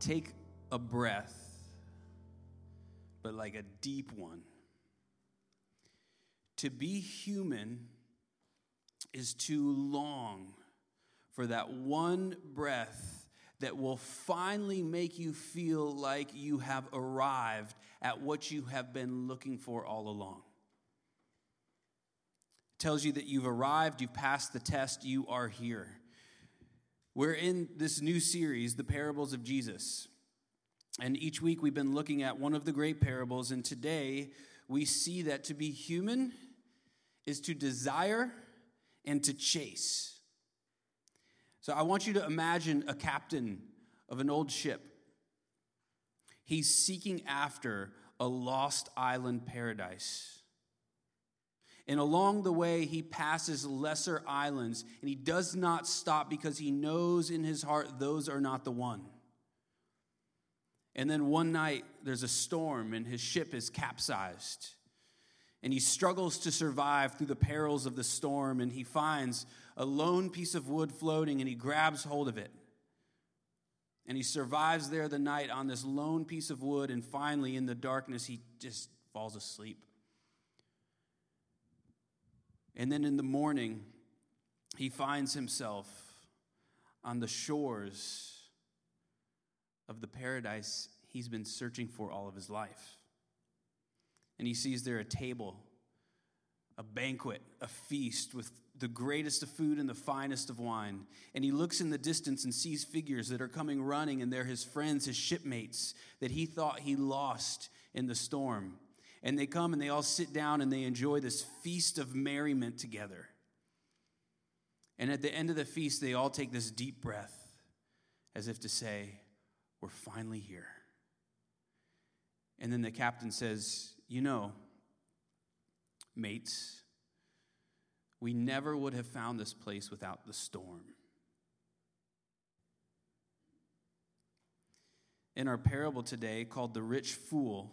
Take a breath, but like a deep one. To be human is to long for that one breath that will finally make you feel like you have arrived at what you have been looking for all along. It tells you that you've arrived, you've passed the test, you are here. We're in this new series, The Parables of Jesus. And each week we've been looking at one of the great parables, and today we see that to be human is to desire and to chase. So I want you to imagine a captain of an old ship. He's seeking after a lost island paradise. And along the way, he passes lesser islands, and he does not stop because he knows in his heart those are not the one. And then one night, there's a storm, and his ship is capsized. And he struggles to survive through the perils of the storm, and he finds a lone piece of wood floating, and he grabs hold of it. And he survives there the night on this lone piece of wood, and finally, in the darkness, he just falls asleep. And then in the morning, he finds himself on the shores of the paradise he's been searching for all of his life. And he sees there a table, a banquet, a feast with the greatest of food and the finest of wine. And he looks in the distance and sees figures that are coming running, and they're his friends, his shipmates, that he thought he lost in the storm. And they come and they all sit down and they enjoy this feast of merriment together. And at the end of the feast, they all take this deep breath as if to say, "We're finally here." And then the captain says, "You know, mates, we never would have found this place without the storm." In our parable today called The Rich Fool,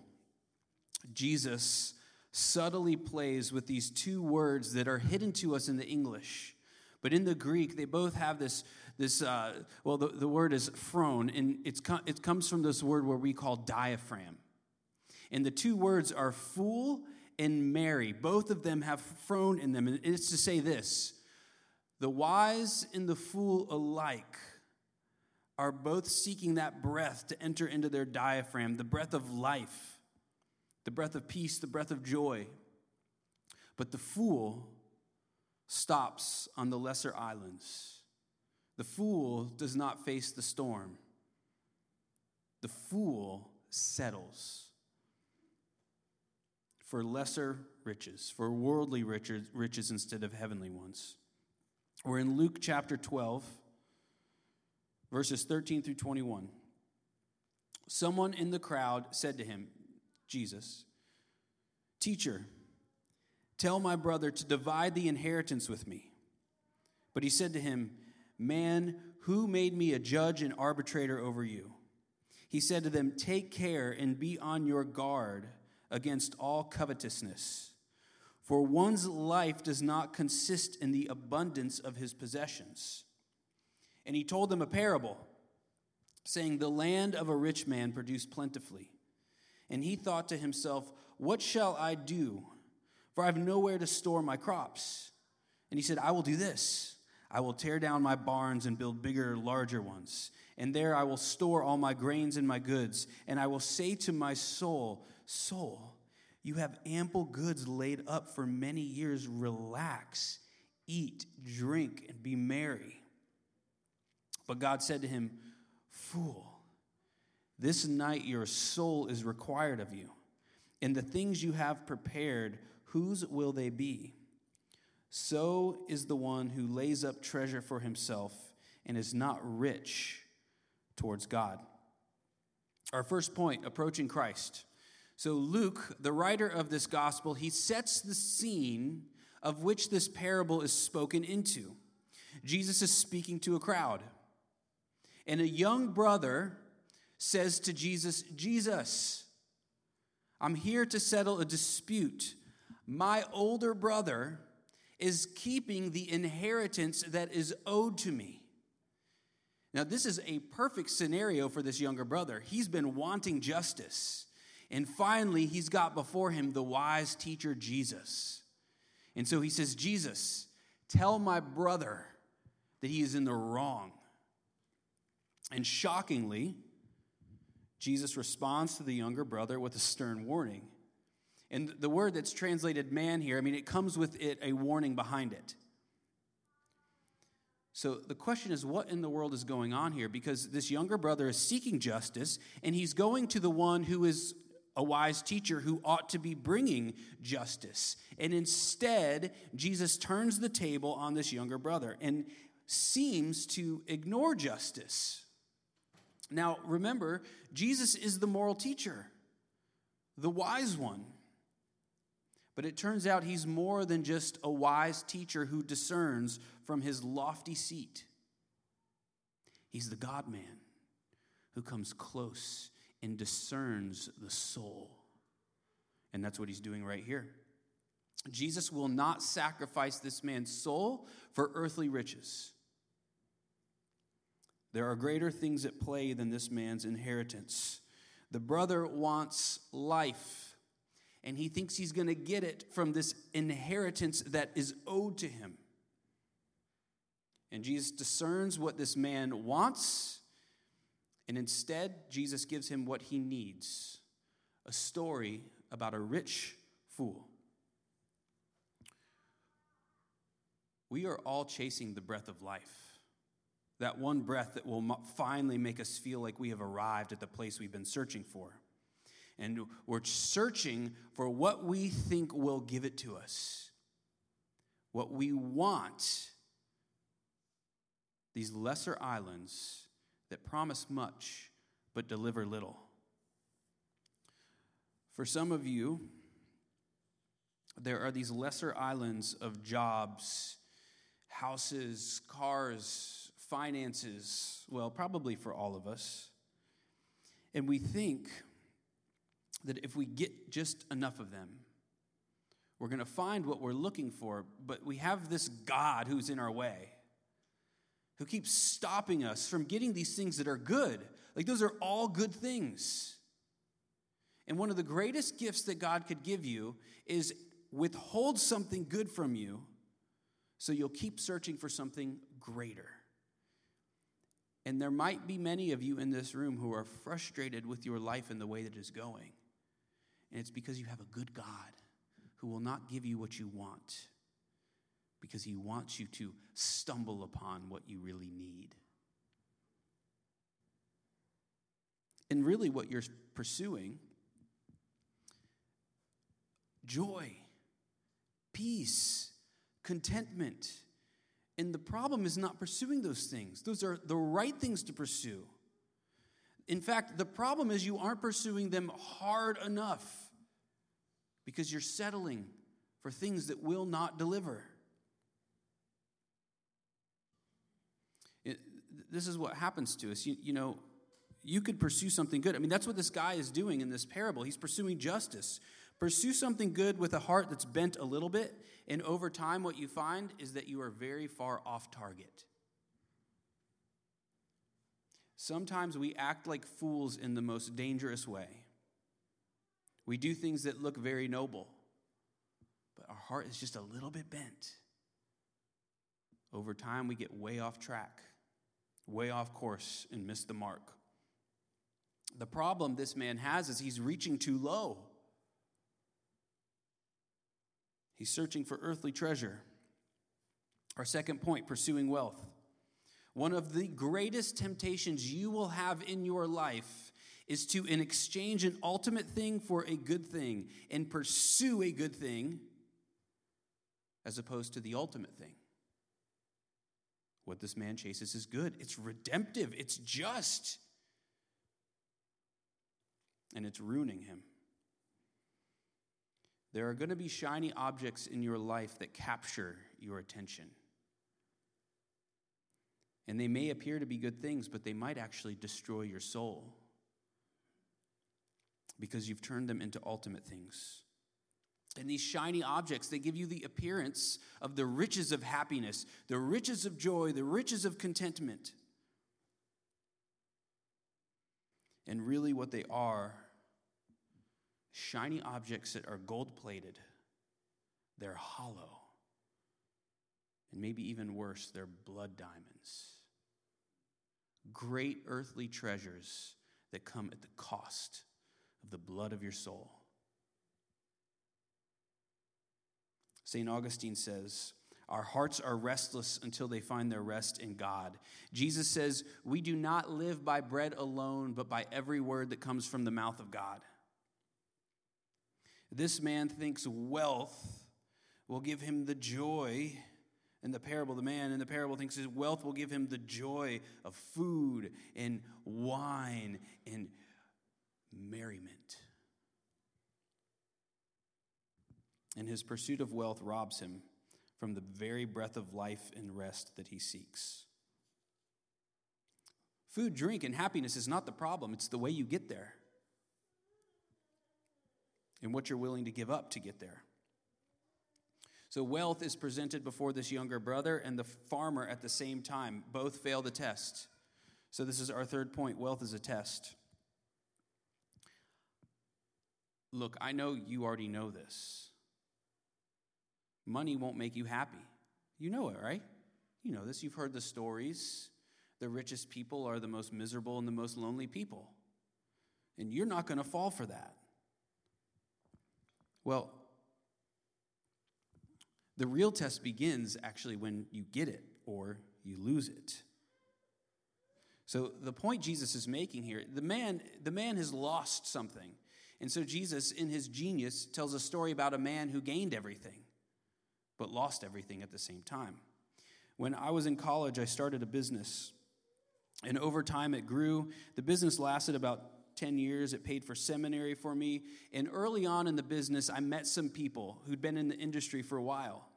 Jesus subtly plays with these two words that are hidden to us in the English. But in the Greek, they both have the word is phron, and it comes from this word where we call diaphragm. And the two words are fool and merry. Both of them have phron in them, and it's to say this: the wise and the fool alike are both seeking that breath to enter into their diaphragm, the breath of life, the breath of peace, the breath of joy. But the fool stops on the lesser islands. The fool does not face the storm. The fool settles for lesser riches, for worldly riches instead of heavenly ones. We're in Luke chapter 12, verses 13 through 21. Someone in the crowd said to him, Jesus, "Teacher, tell my brother to divide the inheritance with me." But he said to him, "Man, who made me a judge and arbitrator over you?" He said to them, "Take care and be on your guard against all covetousness, for one's life does not consist in the abundance of his possessions." And he told them a parable, saying, "The land of a rich man produced plentifully. And he thought to himself, 'What shall I do? For I have nowhere to store my crops.' And he said, 'I will do this. I will tear down my barns and build bigger, larger ones. And there I will store all my grains and my goods. And I will say to my soul, soul, you have ample goods laid up for many years. Relax, eat, drink, and be merry.' But God said to him, 'Fool, this night your soul is required of you, and the things you have prepared, whose will they be? So is the one who lays up treasure for himself and is not rich towards God.'" Our first point, approaching Christ. So Luke, the writer of this gospel, he sets the scene of which this parable is spoken into. Jesus is speaking to a crowd, and a young brother says to Jesus, "Jesus, I'm here to settle a dispute. My older brother is keeping the inheritance that is owed to me." Now, this is a perfect scenario for this younger brother. He's been wanting justice. And finally, he's got before him the wise teacher, Jesus. And so he says, Jesus, tell my brother that he is in the wrong. And shockingly, Jesus responds to the younger brother with a stern warning. And the word that's translated man here, I mean, it comes with it a warning behind it. So the question is, what in the world is going on here? Because this younger brother is seeking justice, and he's going to the one who is a wise teacher who ought to be bringing justice. And instead, Jesus turns the table on this younger brother and seems to ignore justice. Now, remember, Jesus is the moral teacher, the wise one. But it turns out he's more than just a wise teacher who discerns from his lofty seat. He's the God-man who comes close and discerns the soul. And that's what he's doing right here. Jesus will not sacrifice this man's soul for earthly riches. There are greater things at play than this man's inheritance. The brother wants life. And he thinks he's going to get it from this inheritance that is owed to him. And Jesus discerns what this man wants. And instead, Jesus gives him what he needs. A story about a rich fool. We are all chasing the breath of life. That one breath that will finally make us feel like we have arrived at the place we've been searching for. And we're searching for what we think will give it to us. What we want. These lesser islands that promise much but deliver little. For some of you, there are these lesser islands of jobs, houses, cars, finances. Well, probably for all of us. And we think that if we get just enough of them, we're going to find what we're looking for, but we have this God who's in our way, who keeps stopping us from getting these things that are good. Like, those are all good things. And one of the greatest gifts that God could give you is withhold something good from you so you'll keep searching for something greater. And there might be many of you in this room who are frustrated with your life and the way that it is going. And it's because you have a good God who will not give you what you want, because he wants you to stumble upon what you really need. And really what you're pursuing, joy, peace, contentment. And the problem is not pursuing those things. Those are the right things to pursue. In fact, the problem is you aren't pursuing them hard enough, because you're settling for things that will not deliver. This is what happens to us. You know, you could pursue something good. I mean, that's what this guy is doing in this parable. He's pursuing justice. Pursue something good with a heart that's bent a little bit, and over time what you find is that you are very far off target. Sometimes we act like fools in the most dangerous way. We do things that look very noble, but our heart is just a little bit bent. Over time we get way off track, way off course, and miss the mark. The problem this man has is he's reaching too low. He's searching for earthly treasure. Our second point, pursuing wealth. One of the greatest temptations you will have in your life is to exchange an ultimate thing for a good thing, and pursue a good thing as opposed to the ultimate thing. What this man chases is good. It's redemptive. It's just. And it's ruining him. There are going to be shiny objects in your life that capture your attention. And they may appear to be good things, but they might actually destroy your soul, because you've turned them into ultimate things. And these shiny objects, they give you the appearance of the riches of happiness, the riches of joy, the riches of contentment. And really what they are, shiny objects that are gold-plated. They're hollow. And maybe even worse, they're blood diamonds. Great earthly treasures that come at the cost of the blood of your soul. St. Augustine says, our hearts are restless until they find their rest in God. Jesus says, we do not live by bread alone, but by every word that comes from the mouth of God. This man thinks wealth will give him the joy. In the parable, the man in the parable thinks his wealth will give him the joy of food and wine and merriment. And his pursuit of wealth robs him from the very breath of life and rest that he seeks. Food, drink, and happiness is not the problem. It's the way you get there and what you're willing to give up to get there. So wealth is presented before this younger brother and the farmer at the same time. Both fail the test. So this is our third point. Wealth is a test. Look, I know you already know this. Money won't make you happy. You know it, right? You know this. You've heard the stories. The richest people are the most miserable and the most lonely people. And you're not going to fall for that. Well, the real test begins actually when you get it or you lose it. So the point Jesus is making here, the man has lost something. And so Jesus, in his genius, tells a story about a man who gained everything, but lost everything at the same time. When I was in college, I started a business. And over time, it grew. The business lasted about 10 years. It paid for seminary for me. And early on in the business, I met some people who'd been in the industry for a while.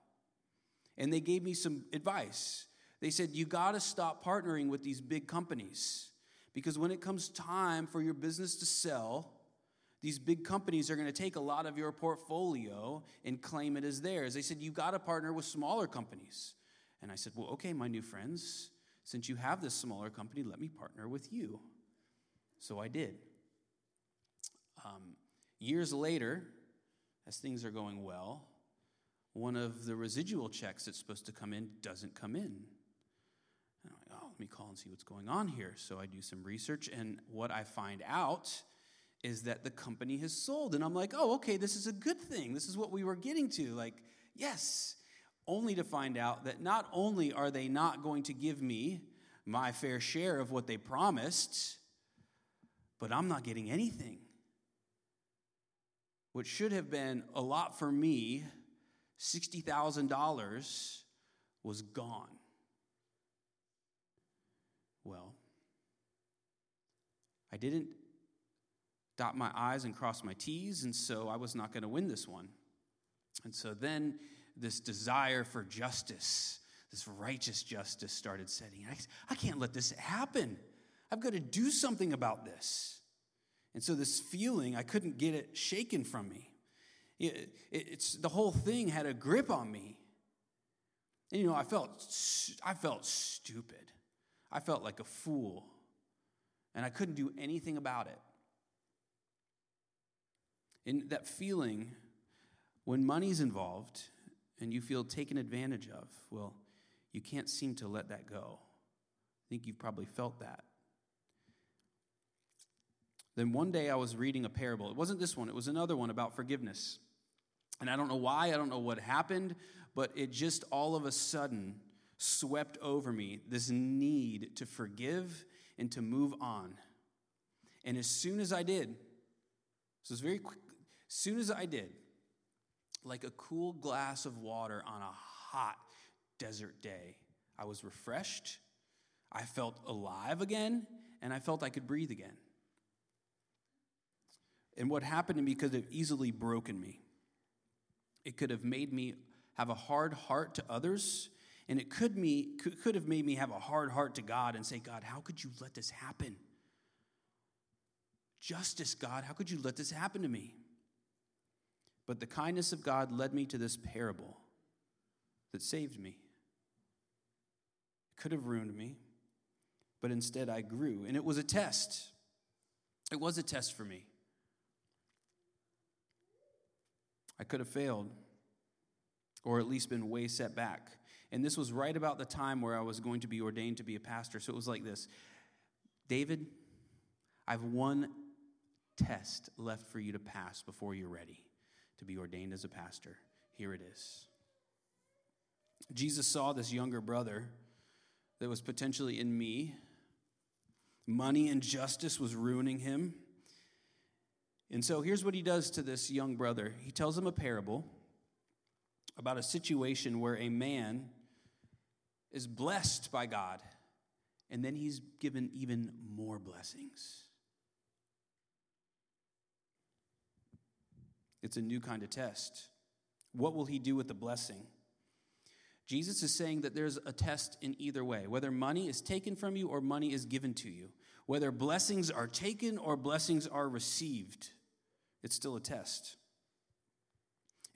And they gave me some advice. They said, you got to stop partnering with these big companies, because when it comes time for your business to sell, these big companies are going to take a lot of your portfolio and claim it as theirs. They said, you got to partner with smaller companies. And I said, well, okay, my new friends, since you have this smaller company, let me partner with you. So I did. Years later, as things are going well, one of the residual checks that's supposed to come in doesn't come in. And I'm like, oh, let me call and see what's going on here. So I do some research, and what I find out is that the company has sold. And I'm like, oh, okay, this is a good thing. This is what we were getting to. Like, yes, only to find out that not only are they not going to give me my fair share of what they promised, but I'm not getting anything. What should have been a lot for me, $60,000, was gone. Well, I didn't dot my I's and cross my T's, and so I was not going to win this one. And so then this desire for justice, this righteous justice, started setting in. I can't let this happen. I've got to do something about this. And so this feeling, I couldn't get it shaken from me. It's the whole thing had a grip on me. And, you know, I felt stupid. I felt like a fool. And I couldn't do anything about it. And that feeling, when money's involved and you feel taken advantage of, well, you can't seem to let that go. I think you've probably felt that. Then one day I was reading a parable. It wasn't this one. It was another one about forgiveness. And I don't know why. I don't know what happened. But it just all of a sudden swept over me, this need to forgive and to move on. And as soon as I did, so it's very quick. As soon as I did, like a cool glass of water on a hot desert day, I was refreshed. I felt alive again. And I felt I could breathe again. And what happened to me could have easily broken me. It could have made me have a hard heart to others. And it could have made me have a hard heart to God and say, God, how could you let this happen? Justice, God, how could you let this happen to me? But the kindness of God led me to this parable that saved me. It could have ruined me, but instead I grew. And it was a test. It was a test for me. I could have failed, or at least been way set back. And this was right about the time where I was going to be ordained to be a pastor. So it was like this: David, I have one test left for you to pass before you're ready to be ordained as a pastor. Here it is. Jesus saw this younger brother that was potentially in me. Money and justice was ruining him. And so here's what he does to this young brother. He tells him a parable about a situation where a man is blessed by God, and then he's given even more blessings. It's a new kind of test. What will he do with the blessing? Jesus is saying that there's a test in either way, whether money is taken from you or money is given to you, whether blessings are taken or blessings are received, it's still a test.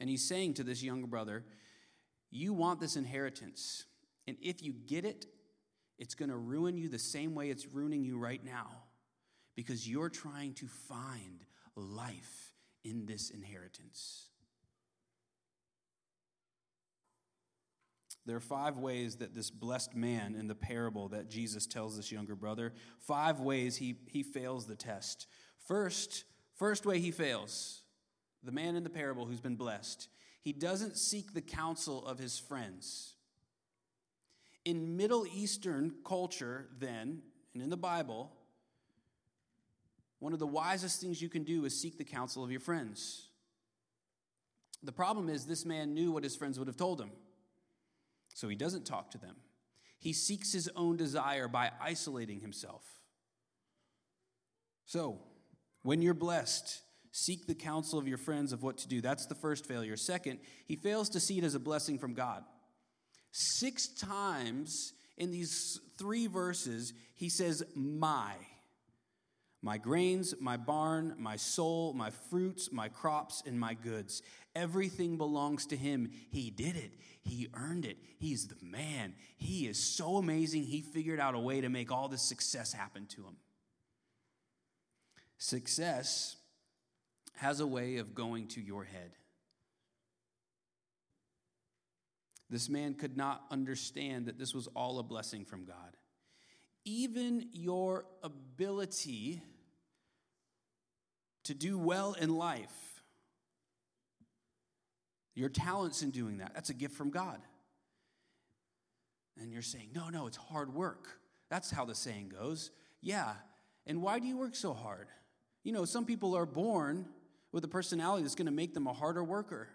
And he's saying to this younger brother, you want this inheritance, and if you get it, it's going to ruin you the same way it's ruining you right now, because you're trying to find life in this inheritance. There are 5 ways that this blessed man in the parable that Jesus tells this younger brother, 5 ways he fails the test. First way he fails, the man in the parable who's been blessed, he doesn't seek the counsel of his friends. In Middle Eastern culture then, and in the Bible, one of the wisest things you can do is seek the counsel of your friends. The problem is this man knew what his friends would have told him. So he doesn't talk to them. He seeks his own desire by isolating himself. So, when you're blessed, seek the counsel of your friends of what to do. That's the first failure. Second, he fails to see it as a blessing from God. 6 times in these 3 verses, he says, my grains, my barn, my soul, my fruits, my crops, and my goods. Everything belongs to him. He did it. He earned it. He's the man. He is so amazing. He figured out a way to make all this success happen to him. Success has a way of going to your head. This man could not understand that this was all a blessing from God. Even your ability to do well in life, your talents in doing that, that's a gift from God. And you're saying, no, it's hard work. That's how the saying goes. Yeah, and why do you work so hard? You know, some people are born with a personality that's going to make them a harder worker.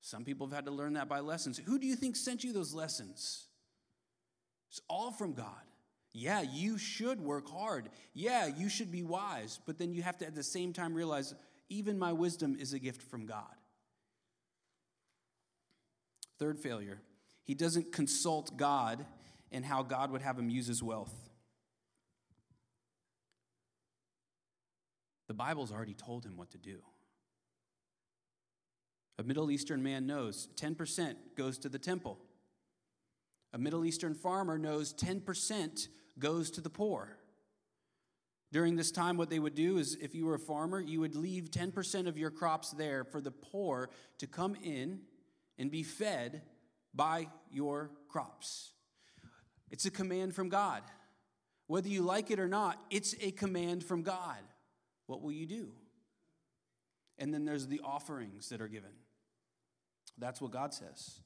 Some people have had to learn that by lessons. Who do you think sent you those lessons? It's all from God. Yeah, you should work hard. Yeah, you should be wise. But then you have to at the same time realize even my wisdom is a gift from God. Third failure, he doesn't consult God in how God would have him use his wealth. The Bible's already told him what to do. A Middle Eastern man knows 10% goes to the temple. A Middle Eastern farmer knows 10% goes to the poor. During this time, what they would do is if you were a farmer, you would leave 10% of your crops there for the poor to come in and be fed by your crops. It's a command from God. Whether you like it or not, it's a command from God. What will you do? And then there's the offerings that are given. That's what God says.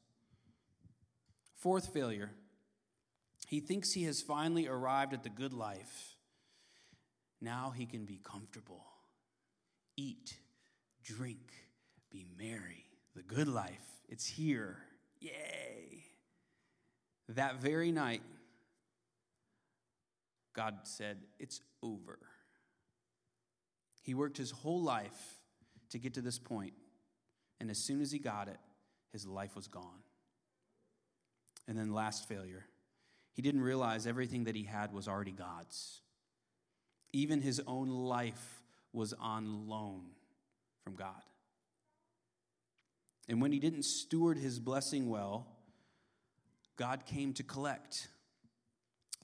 Fourth failure, he thinks he has finally arrived at the good life. Now he can be comfortable, eat, drink, be merry. The good life, it's here. Yay. That very night, God said, it's over. He worked his whole life to get to this point, and as soon as he got it, his life was gone. And then last failure, he didn't realize everything that he had was already God's. Even his own life was on loan from God. And when he didn't steward his blessing well, God came to collect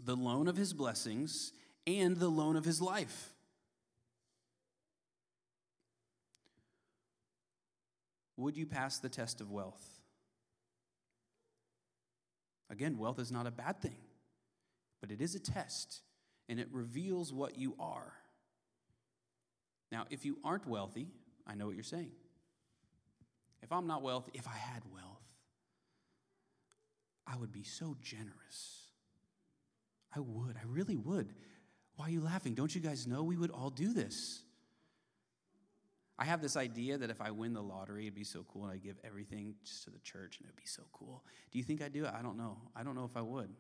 the loan of his blessings and the loan of his life. would you pass the test of wealth? Again, wealth is not a bad thing, but it is a test, and it reveals what you are. Now, if you aren't wealthy, I know what you're saying. If I'm not wealthy, if I had wealth, I would be so generous. I would. I really would. Why are you laughing? Don't you guys know we would all do this? I have this idea that if I win the lottery, it'd be so cool, and I'd give everything just to the church, and it'd be so cool. Do you think I'd do it? I don't know. I don't know if I would.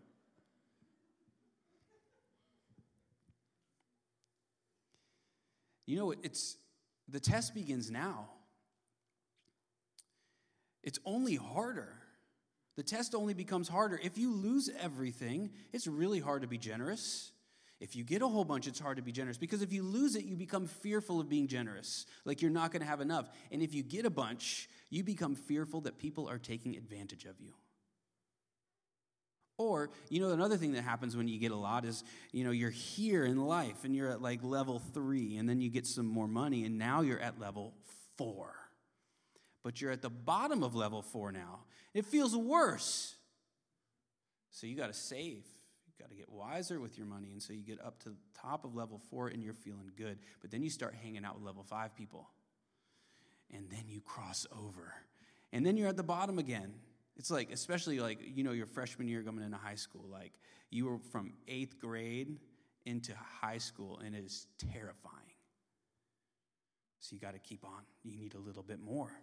You know, it's the test begins now. It's only harder. The test only becomes harder. If you lose everything, it's really hard to be generous. If you get a whole bunch, it's hard to be generous. Because if you lose it, you become fearful of being generous. Like you're not going to have enough. And if you get a bunch, you become fearful that people are taking advantage of you. Or, you know, another thing that happens when you get a lot is, you know, you're here in life and you're at like level 3. And then you get some more money and now you're at level 4. But you're at the bottom of level 4 now. It feels worse. So you got to save. Got to get wiser with your money, and so you get up to the top of level 4 and you're feeling good, but then you start hanging out with level 5 people, and then you cross over, and then you're at the bottom again. It's like, especially like, you know, your freshman year coming into high school, like you were from 8th grade into high school, and it is terrifying. So you got to keep on. You need a little bit more.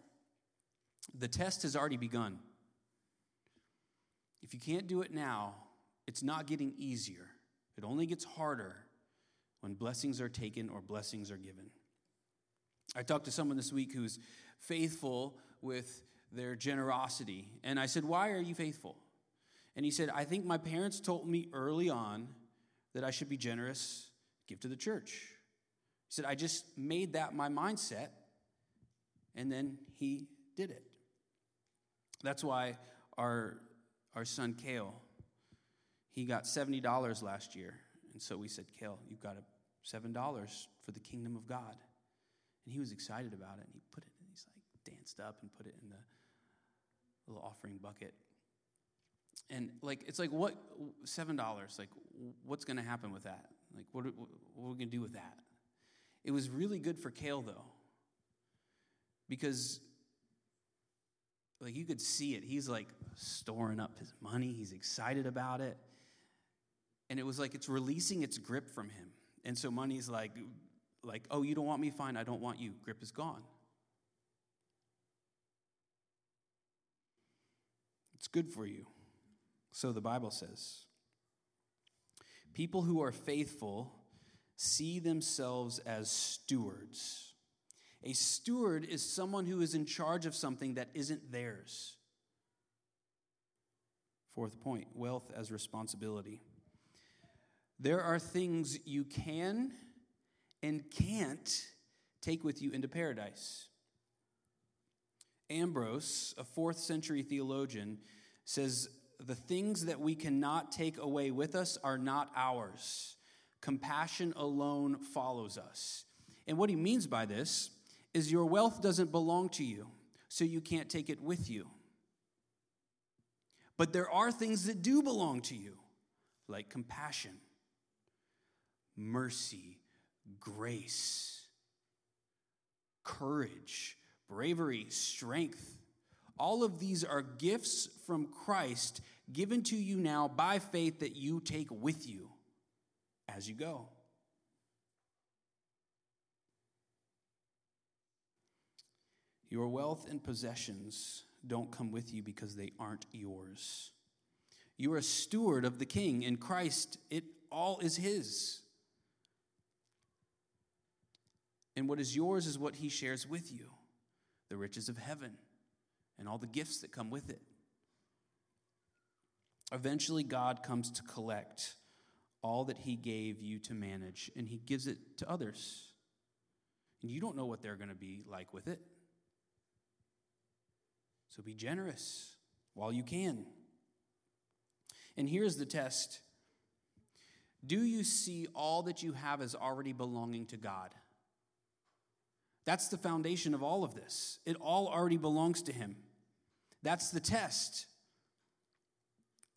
The test has already begun. If you can't do it now, it's not getting easier. It only gets harder when blessings are taken or blessings are given. I talked to someone this week who's faithful with their generosity. And I said, why are you faithful? And he said, I think my parents told me early on that I should be generous, give to the church. He said, I just made that my mindset. And then he did it. That's why our son, Kale, he got $70 last year, and so we said, Kale, you've got $7 for the kingdom of God. And he was excited about it, and he put it, and he's like danced up and put it in the little offering bucket. And like, it's like, what, $7, like, what's going to happen with that? Like, what are we going to do with that? It was really good for Kale, though, because like you could see it. He's like storing up his money. He's excited about it. And it was like it's releasing its grip from him. And so money's like, oh, you don't want me? Fine, I don't want you. Grip is gone. It's good for you. So the Bible says, people who are faithful see themselves as stewards. A steward is someone who is in charge of something that isn't theirs. Fourth point, wealth as responsibility. There are things you can and can't take with you into paradise. Ambrose, a 4th century theologian, says, the things that we cannot take away with us are not ours. Compassion alone follows us. And what he means by this is your wealth doesn't belong to you, so you can't take it with you. But there are things that do belong to you, like compassion, mercy, grace, courage, bravery, strength. All of these are gifts from Christ given to you now by faith that you take with you as you go. Your wealth and possessions don't come with you because they aren't yours. You are a steward of the King. In Christ, it all is his. And what is yours is what he shares with you, the riches of heaven and all the gifts that come with it. Eventually, God comes to collect all that he gave you to manage, and he gives it to others. And you don't know what they're going to be like with it. So be generous while you can. And here's the test. Do you see all that you have as already belonging to God? That's the foundation of all of this. It all already belongs to him. That's the test.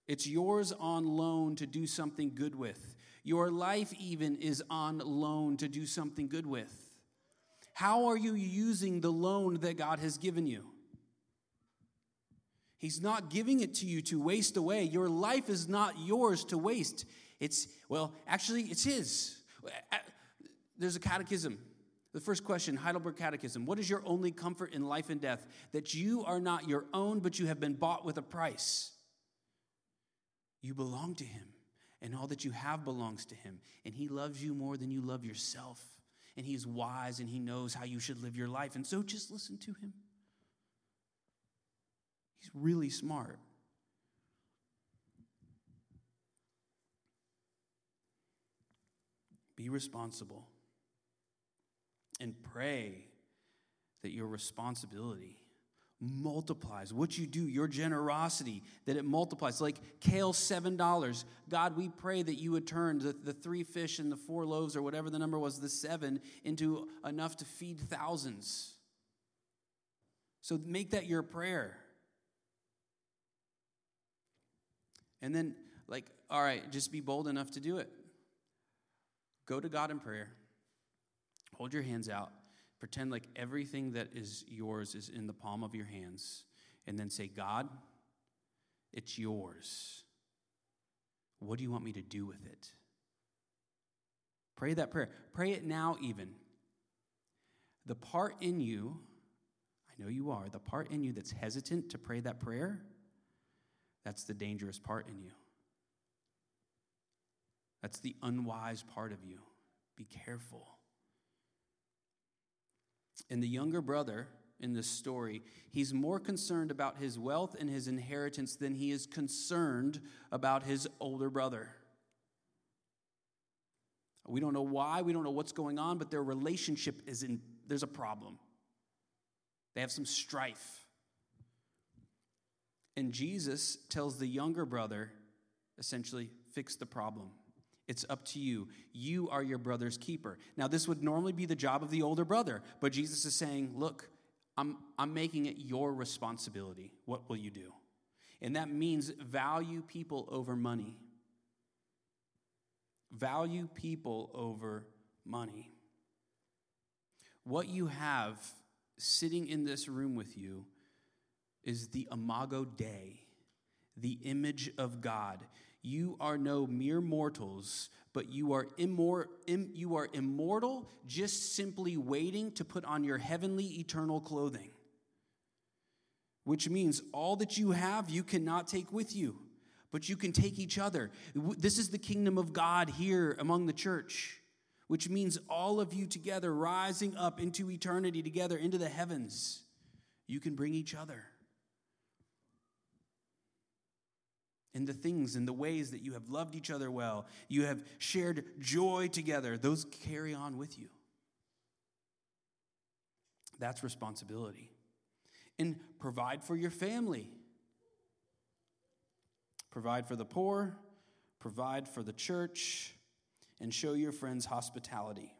It's yours on loan to do something good with. Your life even is on loan to do something good with. How are you using the loan that God has given you? He's not giving it to you to waste away. Your life is not yours to waste. It's his. There's a catechism. The first question, Heidelberg Catechism. What is your only comfort in life and death? That you are not your own, but you have been bought with a price. You belong to him, and all that you have belongs to him. And he loves you more than you love yourself. And he's wise, and he knows how you should live your life. And so just listen to him. He's really smart. Be responsible. And pray that your responsibility multiplies. What you do, your generosity, that it multiplies. Like kale, $7. God, we pray that you would turn the 3 fish and the 4 loaves or whatever the number was, the 7, into enough to feed thousands. So make that your prayer. And then, just be bold enough to do it. Go to God in prayer. Hold your hands out. Pretend like everything that is yours is in the palm of your hands. And then say, God, it's yours. What do you want me to do with it? Pray that prayer. Pray it now even. The part in you, I know you are, the part in you that's hesitant to pray that prayer, that's the dangerous part in you. That's the unwise part of you. Be careful. And the younger brother in this story, he's more concerned about his wealth and his inheritance than he is concerned about his older brother. We don't know why, we don't know what's going on, but their relationship there's a problem. They have some strife. And Jesus tells the younger brother, essentially, fix the problem. It's up to you. You are your brother's keeper. Now, this would normally be the job of the older brother, but Jesus is saying, look, I'm making it your responsibility. What will you do? And that means value people over money. Value people over money. What you have sitting in this room with you is the Imago Dei, the image of God. You are no mere mortals, but you are immortal, just simply waiting to put on your heavenly eternal clothing. Which means all that you have, you cannot take with you, but you can take each other. This is the kingdom of God here among the church, which means all of you together rising up into eternity together, into the heavens. You can bring each other. And the things and the ways that you have loved each other well, you have shared joy together, those carry on with you. That's responsibility. And provide for your family. Provide for the poor, provide for the church, and show your friends hospitality.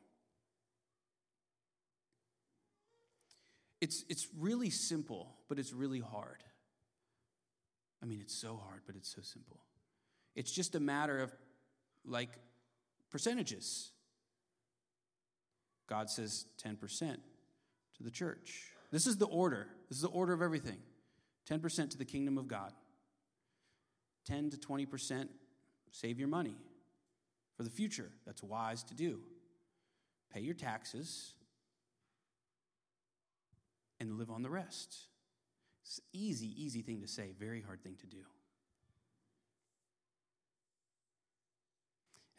It's really simple, but it's really hard. I mean, it's so hard, but it's so simple. It's just a matter of, percentages. God says 10% to the church. This is the order. This is the order of everything. 10% to the kingdom of God. 10 to 20%, save your money for the future. That's wise to do. Pay your taxes and live on the rest. It's an easy thing to say, very hard thing to do.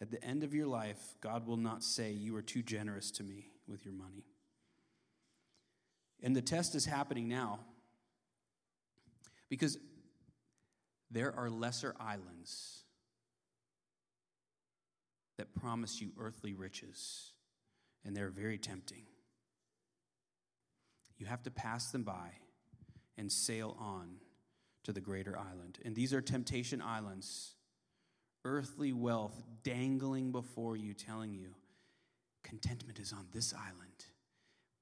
At the end of your life, God will not say, you are too generous to me with your money. And the test is happening now because there are lesser islands that promise you earthly riches, and they're very tempting. You have to pass them by and sail on to the greater island. And these are temptation islands, earthly wealth dangling before you, telling you, contentment is on this island.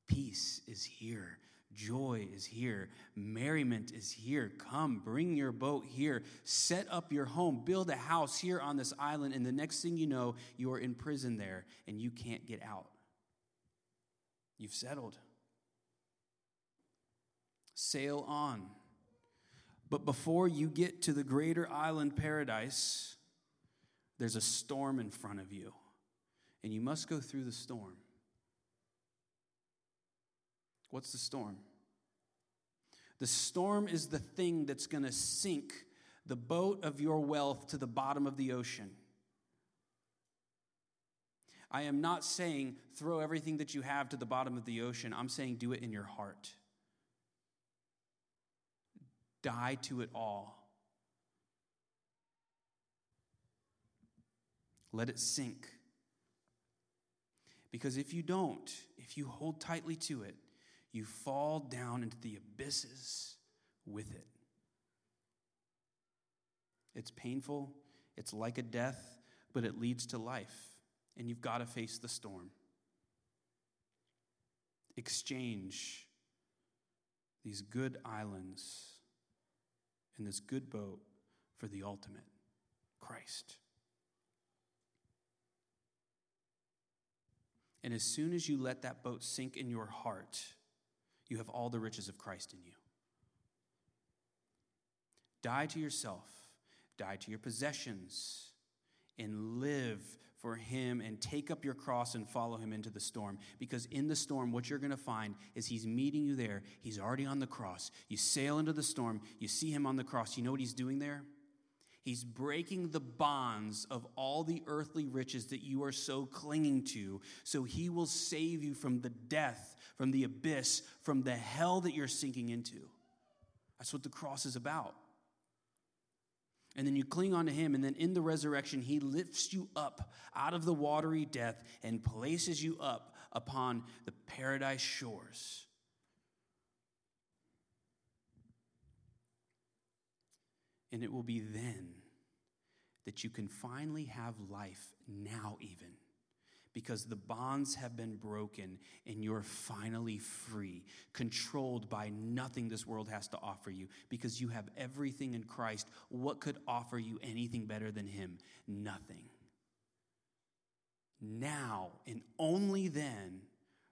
Peace is here. Joy is here. Merriment is here. Come, bring your boat here. Set up your home. Build a house here on this island. And the next thing you know, you are in prison there and you can't get out. You've settled. Sail on. But before you get to the greater island paradise, there's a storm in front of you. And you must go through the storm. What's the storm? The storm is the thing that's going to sink the boat of your wealth to the bottom of the ocean. I am not saying throw everything that you have to the bottom of the ocean. I'm saying do it in your heart. Die to it all. Let it sink. Because if you don't, if you hold tightly to it, you fall down into the abysses with it. It's painful. It's like a death, but it leads to life. And you've got to face the storm. Exchange these good islands and this good boat for the ultimate, Christ. And as soon as you let that boat sink in your heart, you have all the riches of Christ in you. Die to yourself, die to your possessions, and live for him and take up your cross and follow him into the storm. Because in the storm, what you're going to find is he's meeting you there. He's already on the cross. You sail into the storm. You see him on the cross. You know what he's doing there? He's breaking the bonds of all the earthly riches that you are so clinging to. So he will save you from the death, from the abyss, from the hell that you're sinking into. That's what the cross is about. And then you cling on to him, and then in the resurrection, he lifts you up out of the watery death and places you up upon the paradise shores. And it will be then that you can finally have life now even, because the bonds have been broken and you're finally free, controlled by nothing this world has to offer you, because you have everything in Christ. What could offer you anything better than him? Nothing. Now and only then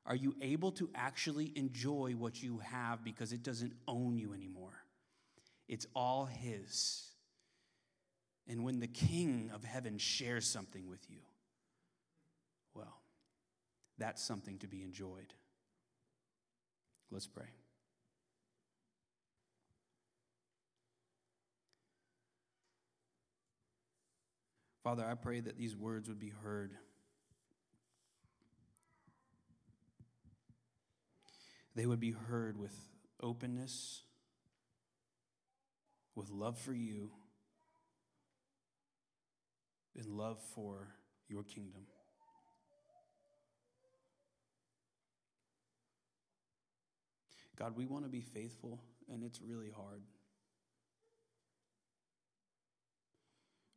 are you able to actually enjoy what you have, because it doesn't own you anymore. It's all his. And when the King of Heaven shares something with you, well, that's something to be enjoyed. Let's pray. Father, I pray that these words would be heard. They would be heard with openness, with love for you, and love for your kingdom. God, we want to be faithful, and it's really hard.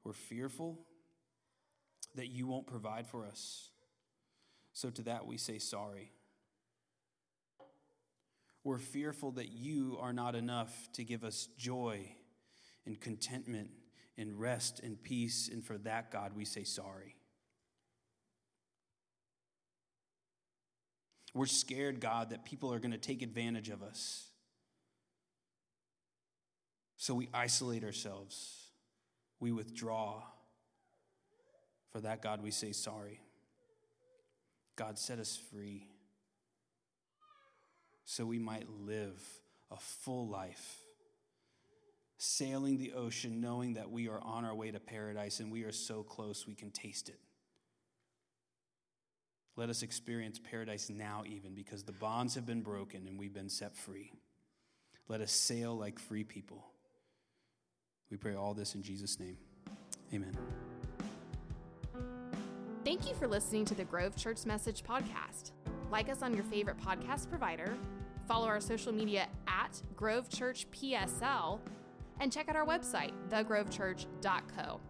We're fearful that you won't provide for us. So to that we say sorry. We're fearful that you are not enough to give us joy and contentment and rest and peace. And for that, God, we say sorry. We're scared, God, that people are going to take advantage of us. So we isolate ourselves. We withdraw. For that, God, we say sorry. God, set us free so we might live a full life, sailing the ocean, knowing that we are on our way to paradise and we are so close we can taste it. Let us experience paradise now even, because the bonds have been broken and we've been set free. Let us sail like free people. We pray all this in Jesus' name. Amen. Thank you for listening to the Grove Church Message Podcast. Like us on your favorite podcast provider, follow our social media at Grove Church PSL, and check out our website, thegrovechurch.co.